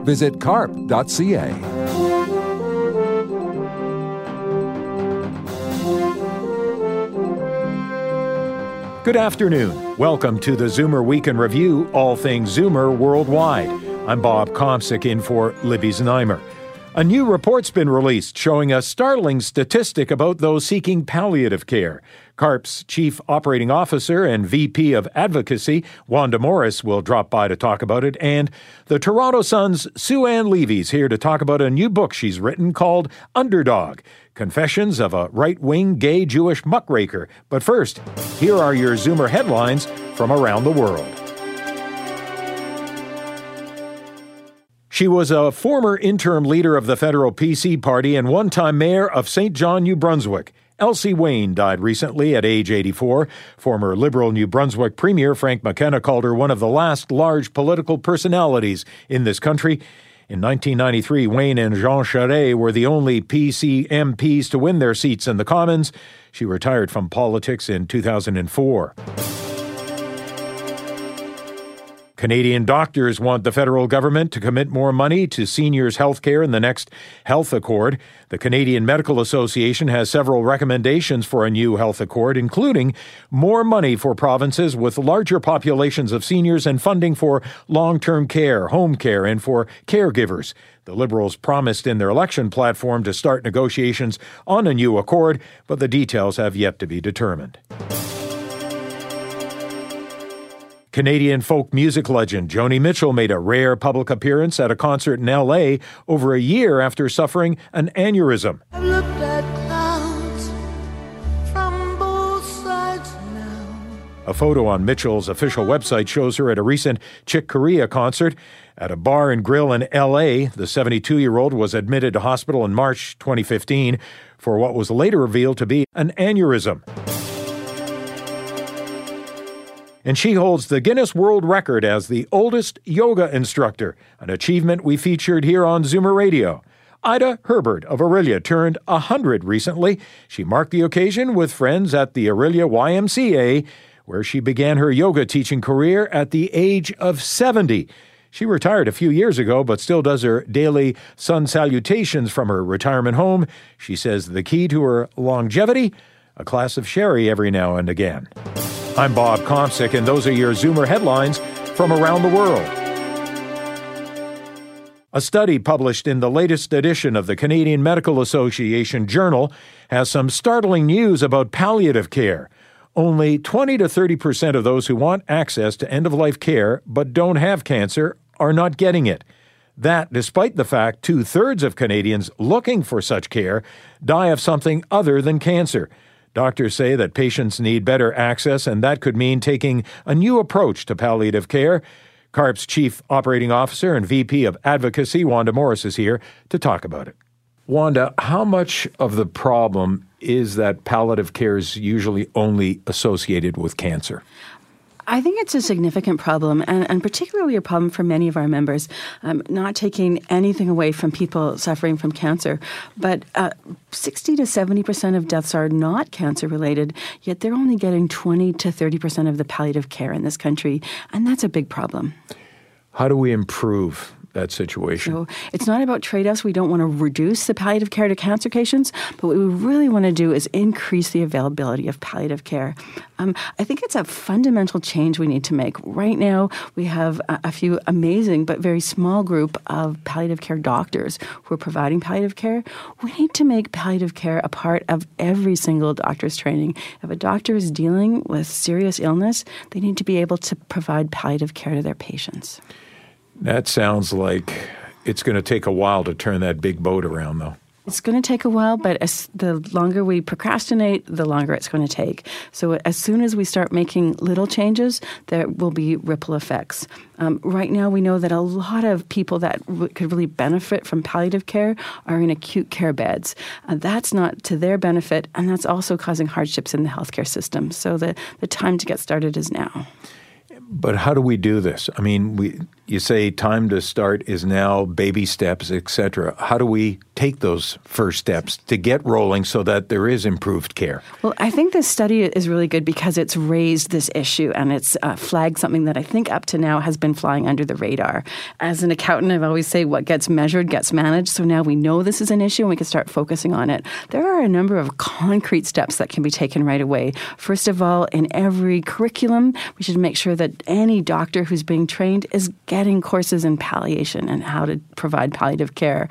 Visit carp.ca. Good afternoon. Welcome to the Zoomer Week in Review, all things Zoomer worldwide. I'm Bob Komsic, in for Libby Znaimer. A new report's been released showing a startling statistic about those seeking palliative care. CARP's Chief Operating Officer and VP of Advocacy, Wanda Morris, will drop by to talk about it. And the Toronto Sun's Sue Ann Levy is here to talk about a new book she's written called Underdog: Confessions of a Right-Wing Gay Jewish Muckraker. But first, here are your Zoomer headlines from around the world. She was a former interim leader of the federal PC party and one-time mayor of St. John, New Brunswick. Elsie Wayne died recently at age 84. Former Liberal New Brunswick Premier Frank McKenna called her one of the last large political personalities in this country. In 1993, Wayne and Jean Charest were the only PC MPs to win their seats in the Commons. She retired from politics in 2004. Canadian doctors want the federal government to commit more money to seniors' health care in the next health accord. The Canadian Medical Association has several recommendations for a new health accord, including more money for provinces with larger populations of seniors and funding for long-term care, home care, and for caregivers. The Liberals promised in their election platform to start negotiations on a new accord, but the details have yet to be determined. Canadian folk music legend Joni Mitchell made a rare public appearance at a concert in L.A. over a year after suffering an aneurysm. I've looked at clouds from both sides now. A photo on Mitchell's official website shows her at a recent Chick Corea concert. At a bar and grill in L.A., the 72-year-old was admitted to hospital in March 2015 for what was later revealed to be an aneurysm. And she holds the Guinness World Record as the oldest yoga instructor, an achievement we featured here on Zoomer Radio. Ida Herbert of Orillia turned 100 recently. She marked the occasion with friends at the Orillia YMCA, where she began her yoga teaching career at the age of 70. She retired a few years ago, but still does her daily sun salutations from her retirement home. She says the key to her longevity, a glass of sherry every now and again. I'm Bob Komsic, and those are your Zoomer headlines from around the world. A study published in the latest edition of the Canadian Medical Association Journal has some startling news about palliative care. Only 20% to 30% of those who want access to end-of-life care but don't have cancer are not getting it. That, despite the fact two-thirds of Canadians looking for such care die of something other than cancer. Doctors say that patients need better access, and that could mean taking a new approach to palliative care. CARP's Chief Operating Officer and VP of Advocacy, Wanda Morris, is here to talk about it. Wanda, how much of the problem is that palliative care is usually only associated with cancer? I think it's a significant problem, and particularly a problem for many of our members, not taking anything away from people suffering from cancer. But 60 to 70% of deaths are not cancer-related, yet they're only getting 20 to 30% of the palliative care in this country, and that's a big problem. How do we improve that situation? So it's not about trade-offs. We don't want to reduce the palliative care to cancer patients, but what we really want to do is increase the availability of palliative care. I think it's a fundamental change we need to make. Right now, we have a few amazing but very small group of palliative care doctors who are providing palliative care. We need to make palliative care a part of every single doctor's training. If a doctor is dealing with serious illness, they need to be able to provide palliative care to their patients. That sounds like it's going to take a while to turn that big boat around, though. It's going to take a while, but as the longer we procrastinate, the longer it's going to take. So as soon as we start making little changes, there will be ripple effects. Right now, we know that a lot of people that could really benefit from palliative care are in acute care beds. That's not to their benefit, and that's also causing hardships in the healthcare system. So the time to get started is now. But how do we do this? I mean, you say time to start is now, baby steps, et cetera. How do we take those first steps to get rolling so that there is improved care? Well, I think this study is really good because it's raised this issue and it's flagged something that I think up to now has been flying under the radar. As an accountant, I've always say what gets measured gets managed. So now we know this is an issue and we can start focusing on it. There are a number of concrete steps that can be taken right away. First of all, in every curriculum, we should make sure that any doctor who's being trained is getting courses in palliation and how to provide palliative care.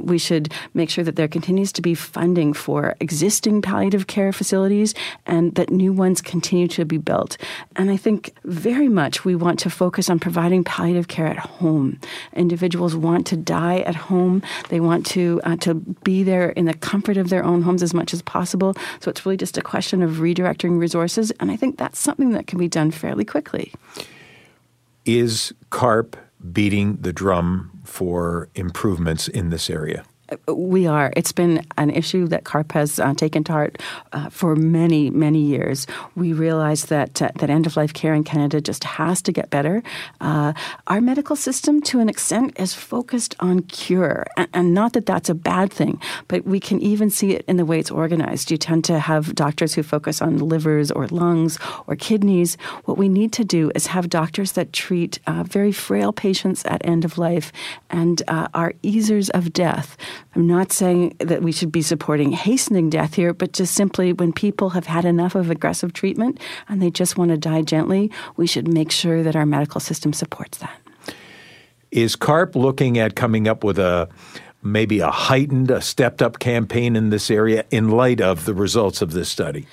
We should make sure that there continues to be funding for existing palliative care facilities and that new ones continue to be built. And I think very much we want to focus on providing palliative care at home. Individuals want to die at home. They want to be there in the comfort of their own homes as much as possible. So it's really just a question of redirecting resources. And I think that's something that can be done fairly quickly. Is CARP beating the drum for improvements in this area? We are. It's been an issue that CARP has taken to heart for many, many years. We realize that end-of-life care in Canada just has to get better. Our medical system, to an extent, is focused on cure, and not that that's a bad thing, but we can even see it in the way it's organized. You tend to have doctors who focus on livers or lungs or kidneys. What we need to do is have doctors that treat very frail patients at end-of-life and are easers of death. I'm not saying that we should be supporting hastening death here, but just simply when people have had enough of aggressive treatment and they just want to die gently, we should make sure that our medical system supports that. Is CARP looking at coming up with a stepped-up campaign in this area in light of the results of this study?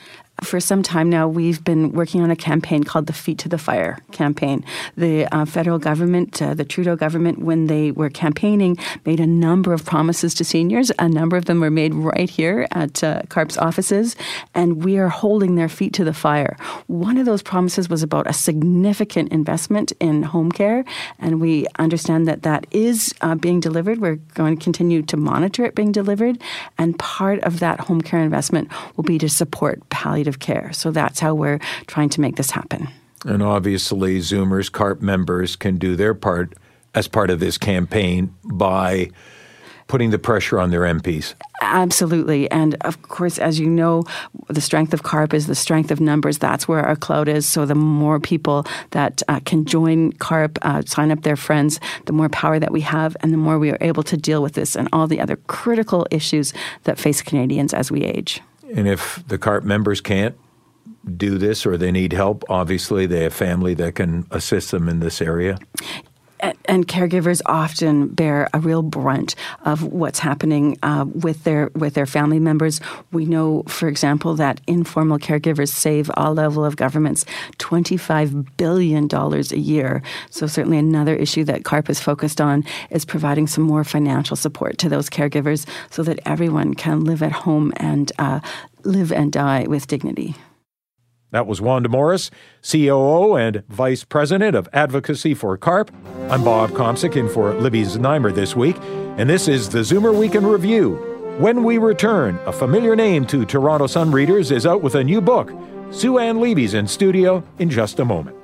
For some time now, we've been working on a campaign called the Feet to the Fire campaign. The federal government, the Trudeau government, when they were campaigning, made a number of promises to seniors. A number of them were made right here at CARP's offices, and we are holding their feet to the fire. One of those promises was about a significant investment in home care, and we understand that is being delivered. We're going to continue to monitor it being delivered, and part of that home care investment will be to support palliative of care. So that's how we're trying to make this happen. And obviously, Zoomers, CARP members can do their part as part of this campaign by putting the pressure on their MPs. Absolutely. And of course, as you know, the strength of CARP is the strength of numbers. That's where our clout is. So the more people that can join CARP, sign up their friends, the more power that we have and the more we are able to deal with this and all the other critical issues that face Canadians as we age. And if the CARP members can't do this or they need help, obviously they have family that can assist them in this area. And caregivers often bear a real brunt of what's happening with their family members. We know, for example, that informal caregivers save all level of governments $25 billion a year. So certainly another issue that CARP is focused on is providing some more financial support to those caregivers so that everyone can live at home and live and die with dignity. That was Wanda Morris, COO and Vice President of Advocacy for CARP. I'm Bob Komsic in for Libby Znaimer this week, and this is the Zoomer Week in Review. When we return, a familiar name to Toronto Sun readers is out with a new book. Sue Ann Levy's in studio in just a moment.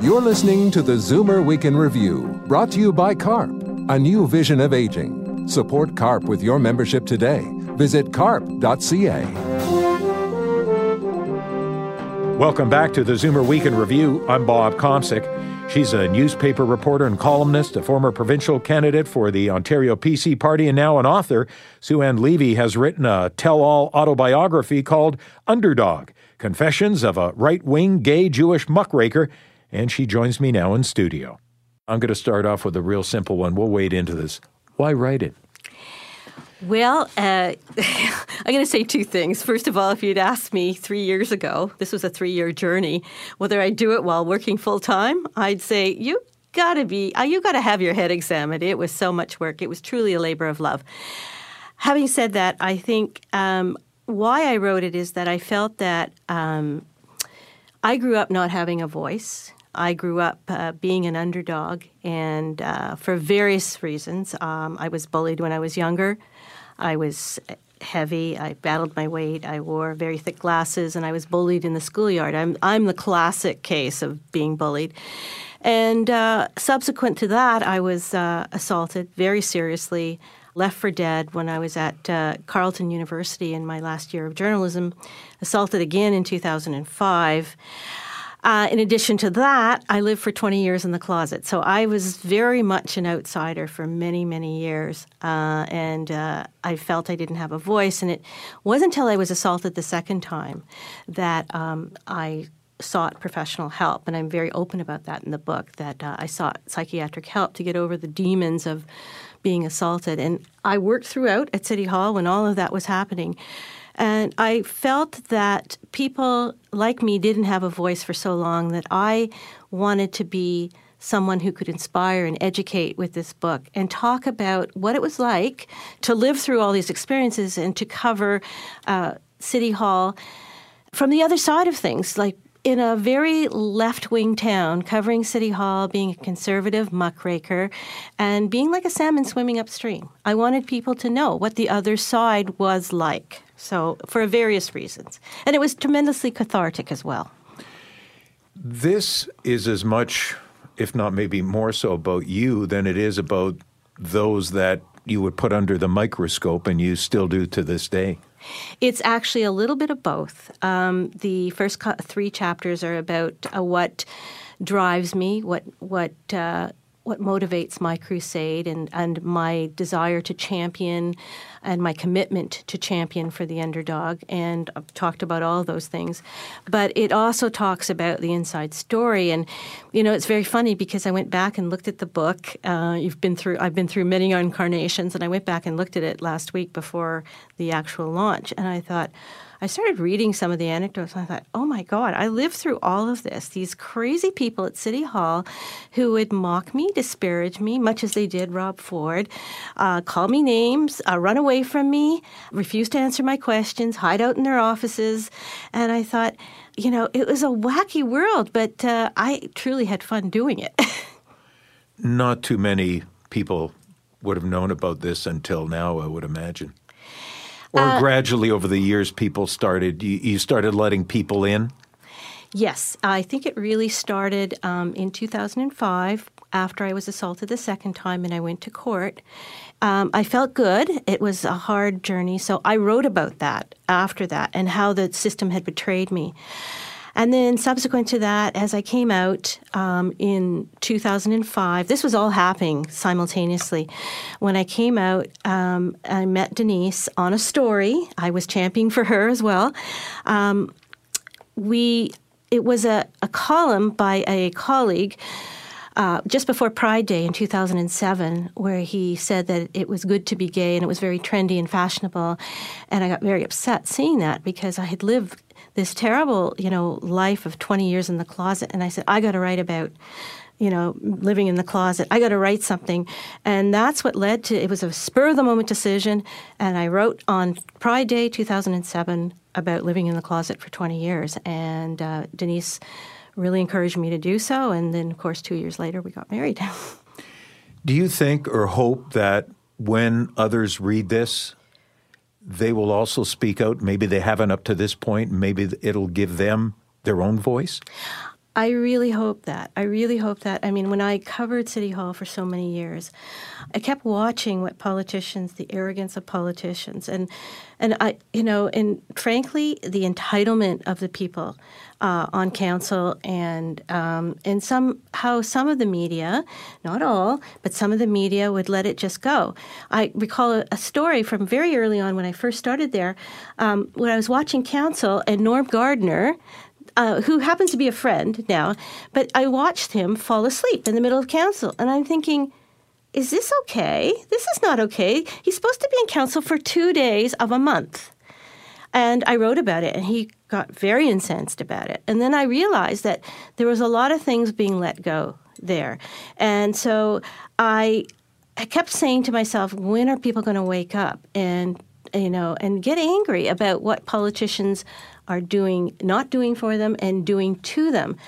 You're listening to the Zoomer Week in Review, brought to you by CARP, a new vision of aging. Support CARP with your membership today. Visit carp.ca. Welcome back to the Zoomer Week in Review. I'm Bob Komsic. She's a newspaper reporter and columnist, a former provincial candidate for the Ontario PC Party, and now an author. Sue Ann Levy has written a tell-all autobiography called Underdog: Confessions of a Right Wing Gay Jewish Muckraker, and she joins me now in studio. I'm going to start off with a real simple one. We'll wade into this. Why write it? Well, I'm going to say two things. First of all, if you'd asked me 3 years ago, this was a 3-year journey, whether I'd do it while working full-time, I'd say, you got to have your head examined. It was so much work. It was truly a labor of love. Having said that, I think why I wrote it is that I felt that I grew up not having a voice. I grew up being an underdog, and for various reasons. I was bullied when I was younger. I was heavy. I battled my weight. I wore very thick glasses, and I was bullied in the schoolyard. I'm the classic case of being bullied. And subsequent to that, I was assaulted very seriously, left for dead when I was at Carleton University in my last year of journalism, assaulted again in 2005. In addition to that, I lived for 20 years in the closet. So I was very much an outsider for many, many years. And I felt I didn't have a voice. And it wasn't until I was assaulted the second time that I sought professional help. And I'm very open about that in the book, that I sought psychiatric help to get over the demons of being assaulted. And I worked throughout at City Hall when all of that was happening. And I felt that people like me didn't have a voice for so long that I wanted to be someone who could inspire and educate with this book and talk about what it was like to live through all these experiences and to cover City Hall from the other side of things, like in a very left-wing town, covering City Hall, being a conservative muckraker, and being like a salmon swimming upstream. I wanted people to know what the other side was like. So, for various reasons. And it was tremendously cathartic as well. This is as much, if not maybe more so, about you than it is about those that you would put under the microscope, and you still do to this day. It's actually a little bit of both. The first three chapters are about what drives me, what motivates my crusade and my desire to champion and my commitment to champion for the underdog. And I've talked about all those things. But it also talks about the inside story. And, you know, it's very funny because I went back and looked at the book. I've been through many incarnations, and I went back and looked at it last week before the actual launch. And I thought, I started reading some of the anecdotes, and I thought, oh, my God, I lived through all of this. These crazy people at City Hall who would mock me, disparage me, much as they did Rob Ford, call me names, run away from me, refuse to answer my questions, hide out in their offices. And I thought, you know, it was a wacky world, but I truly had fun doing it. Not too many people would have known about this until now, I would imagine. Or gradually over the years, people started, you started letting people in? Yes. I think it really started in 2005 after I was assaulted the second time and I went to court. I felt good. It was a hard journey. So I wrote about that after that and how the system had betrayed me. And then subsequent to that, as I came out in 2005, this was all happening simultaneously. When I came out, I met Denise on a story. I was championing for her as well. It was a column by a colleague just before Pride Day in 2007, where he said that it was good to be gay and it was very trendy and fashionable. And I got very upset seeing that because I had lived this terrible, you know, life of 20 years in the closet. And I said, I got to write about, you know, living in the closet. I got to write something. And that's what led to, it was a spur-of-the-moment decision. And I wrote on Pride Day 2007 about living in the closet for 20 years. And Denise really encouraged me to do so. And then, of course, 2 years later, we got married. Do you think or hope that when others read this, they will also speak out? Maybe they haven't up to this point. Maybe it'll give them their own voice? I really hope that. I really hope that. I mean, when I covered City Hall for so many years, I kept watching what politicians, the arrogance of politicians, and I, you know, and frankly, the entitlement of the people on council and somehow some of the media, not all, but some of the media would let it just go. I recall a story from very early on when I first started there, when I was watching council and Norm Gardner, who happens to be a friend now, but I watched him fall asleep in the middle of council. And I'm thinking, is this okay? This is not okay. He's supposed to be in council for 2 days of a month. And I wrote about it, and he got very incensed about it. And then I realized that there was a lot of things being let go there. And so I I kept saying to myself, when are people going to wake up and get angry about what politicians are doing, not doing for them and doing to them?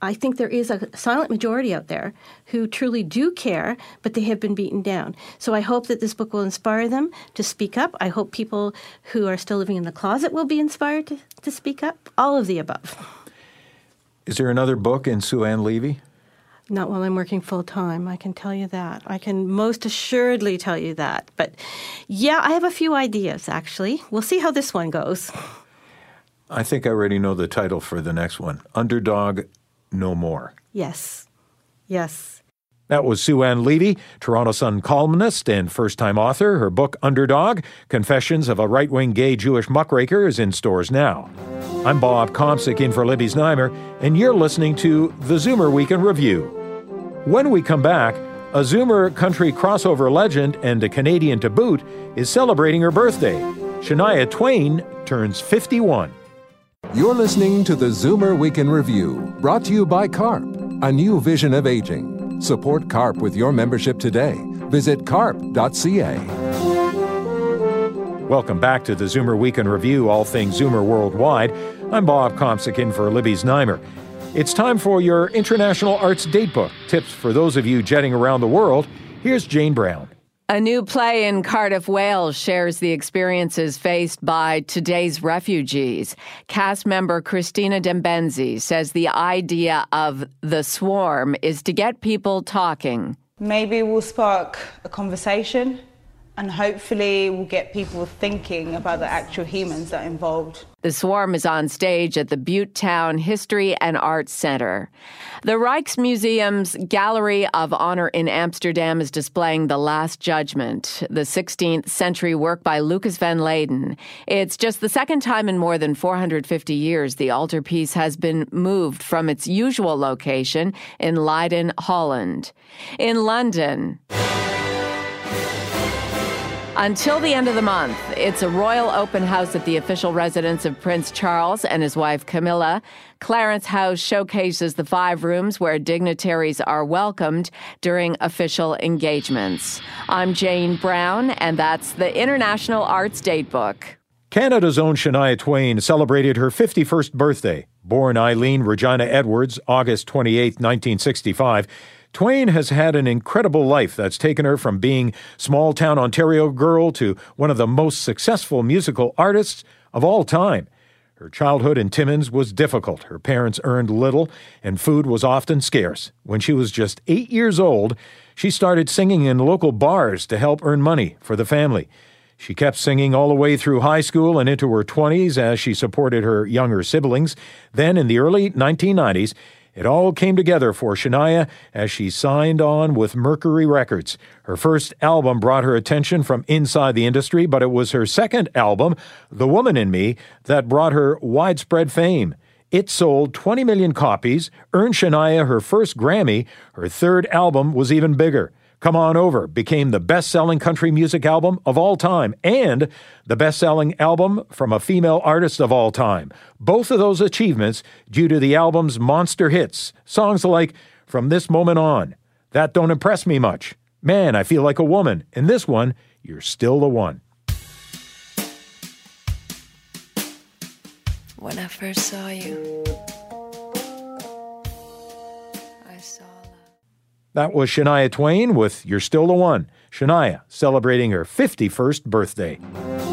I think there is a silent majority out there who truly do care, but they have been beaten down. So I hope that this book will inspire them to speak up. I hope people who are still living in the closet will be inspired to speak up. All of the above. Is there another book in Sue Ann Levy? Not while I'm working full-time, I can tell you that. I can most assuredly tell you that. But, yeah, I have a few ideas, actually. We'll see how this one goes. I think I already know the title for the next one, Underdog No More. Yes. Yes. That was Sue Ann Levy, Toronto Sun columnist and first-time author. Her book, Underdog: Confessions of a Right Wing Gay Jewish Muckraker, is in stores now. I'm Bob Komsic in for Libby Znaimer, and you're listening to The Zoomer Week in Review. When we come back, a Zoomer country crossover legend and a Canadian to boot is celebrating her birthday. Shania Twain turns 51. You're listening to The Zoomer Week in Review, brought to you by CARP, a new vision of aging. Support CARP with your membership today. Visit carp.ca. Welcome back to the Zoomer Week in Review, all things Zoomer worldwide. I'm Bob Komsic in for Libby Znaimer. It's time for your International Arts Datebook. Tips for those of you jetting around the world. Here's Jane Brown. A new play in Cardiff, Wales shares the experiences faced by today's refugees. Cast member Christina Dembenzi says the idea of The Swarm is to get people talking. Maybe we'll spark a conversation and hopefully we'll get people thinking about the actual humans that are involved. The Swarm is on stage at the Butetown History and Arts Centre. The Rijksmuseum's Gallery of Honour in Amsterdam is displaying The Last Judgment, the 16th century work by Lucas van Leyden. It's just the second time in more than 450 years the altarpiece has been moved from its usual location in Leiden, Holland. In London, until the end of the month, it's a royal open house at the official residence of Prince Charles and his wife Camilla. Clarence House showcases the 5 rooms where dignitaries are welcomed during official engagements. I'm Jane Brown, and that's the International Arts Datebook. Canada's own Shania Twain celebrated her 51st birthday. Born Eileen Regina Edwards, August 28, 1965, Twain has had an incredible life that's taken her from being small-town Ontario girl to one of the most successful musical artists of all time. Her childhood in Timmins was difficult. Her parents earned little, and food was often scarce. When she was just 8 years old, she started singing in local bars to help earn money for the family. She kept singing all the way through high school and into her 20s as she supported her younger siblings. Then, in the early 1990s, it all came together for Shania as she signed on with Mercury Records. Her first album brought her attention from inside the industry, but it was her second album, The Woman in Me, that brought her widespread fame. It sold 20 million copies, earned Shania her first Grammy. Her third album was even bigger. Come On Over became the best-selling country music album of all time and the best-selling album from a female artist of all time. Both of those achievements due to the album's monster hits, songs like From This Moment On, That Don't Impress Me Much, Man, I Feel Like a Woman, and this one, You're Still the One. When I first saw you, that was Shania Twain with You're Still the One. Shania celebrating her 51st birthday.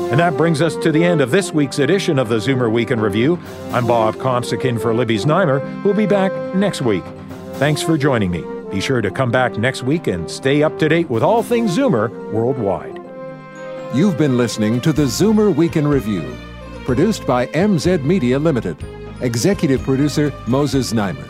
And that brings us to the end of this week's edition of the Zoomer Week in Review. I'm Bob Komsic in for Libby Znaimer, who'll be back next week. Thanks for joining me. Be sure to come back next week and stay up to date with all things Zoomer worldwide. You've been listening to the Zoomer Week in Review, produced by MZ Media Limited. Executive producer Moses Znaimer.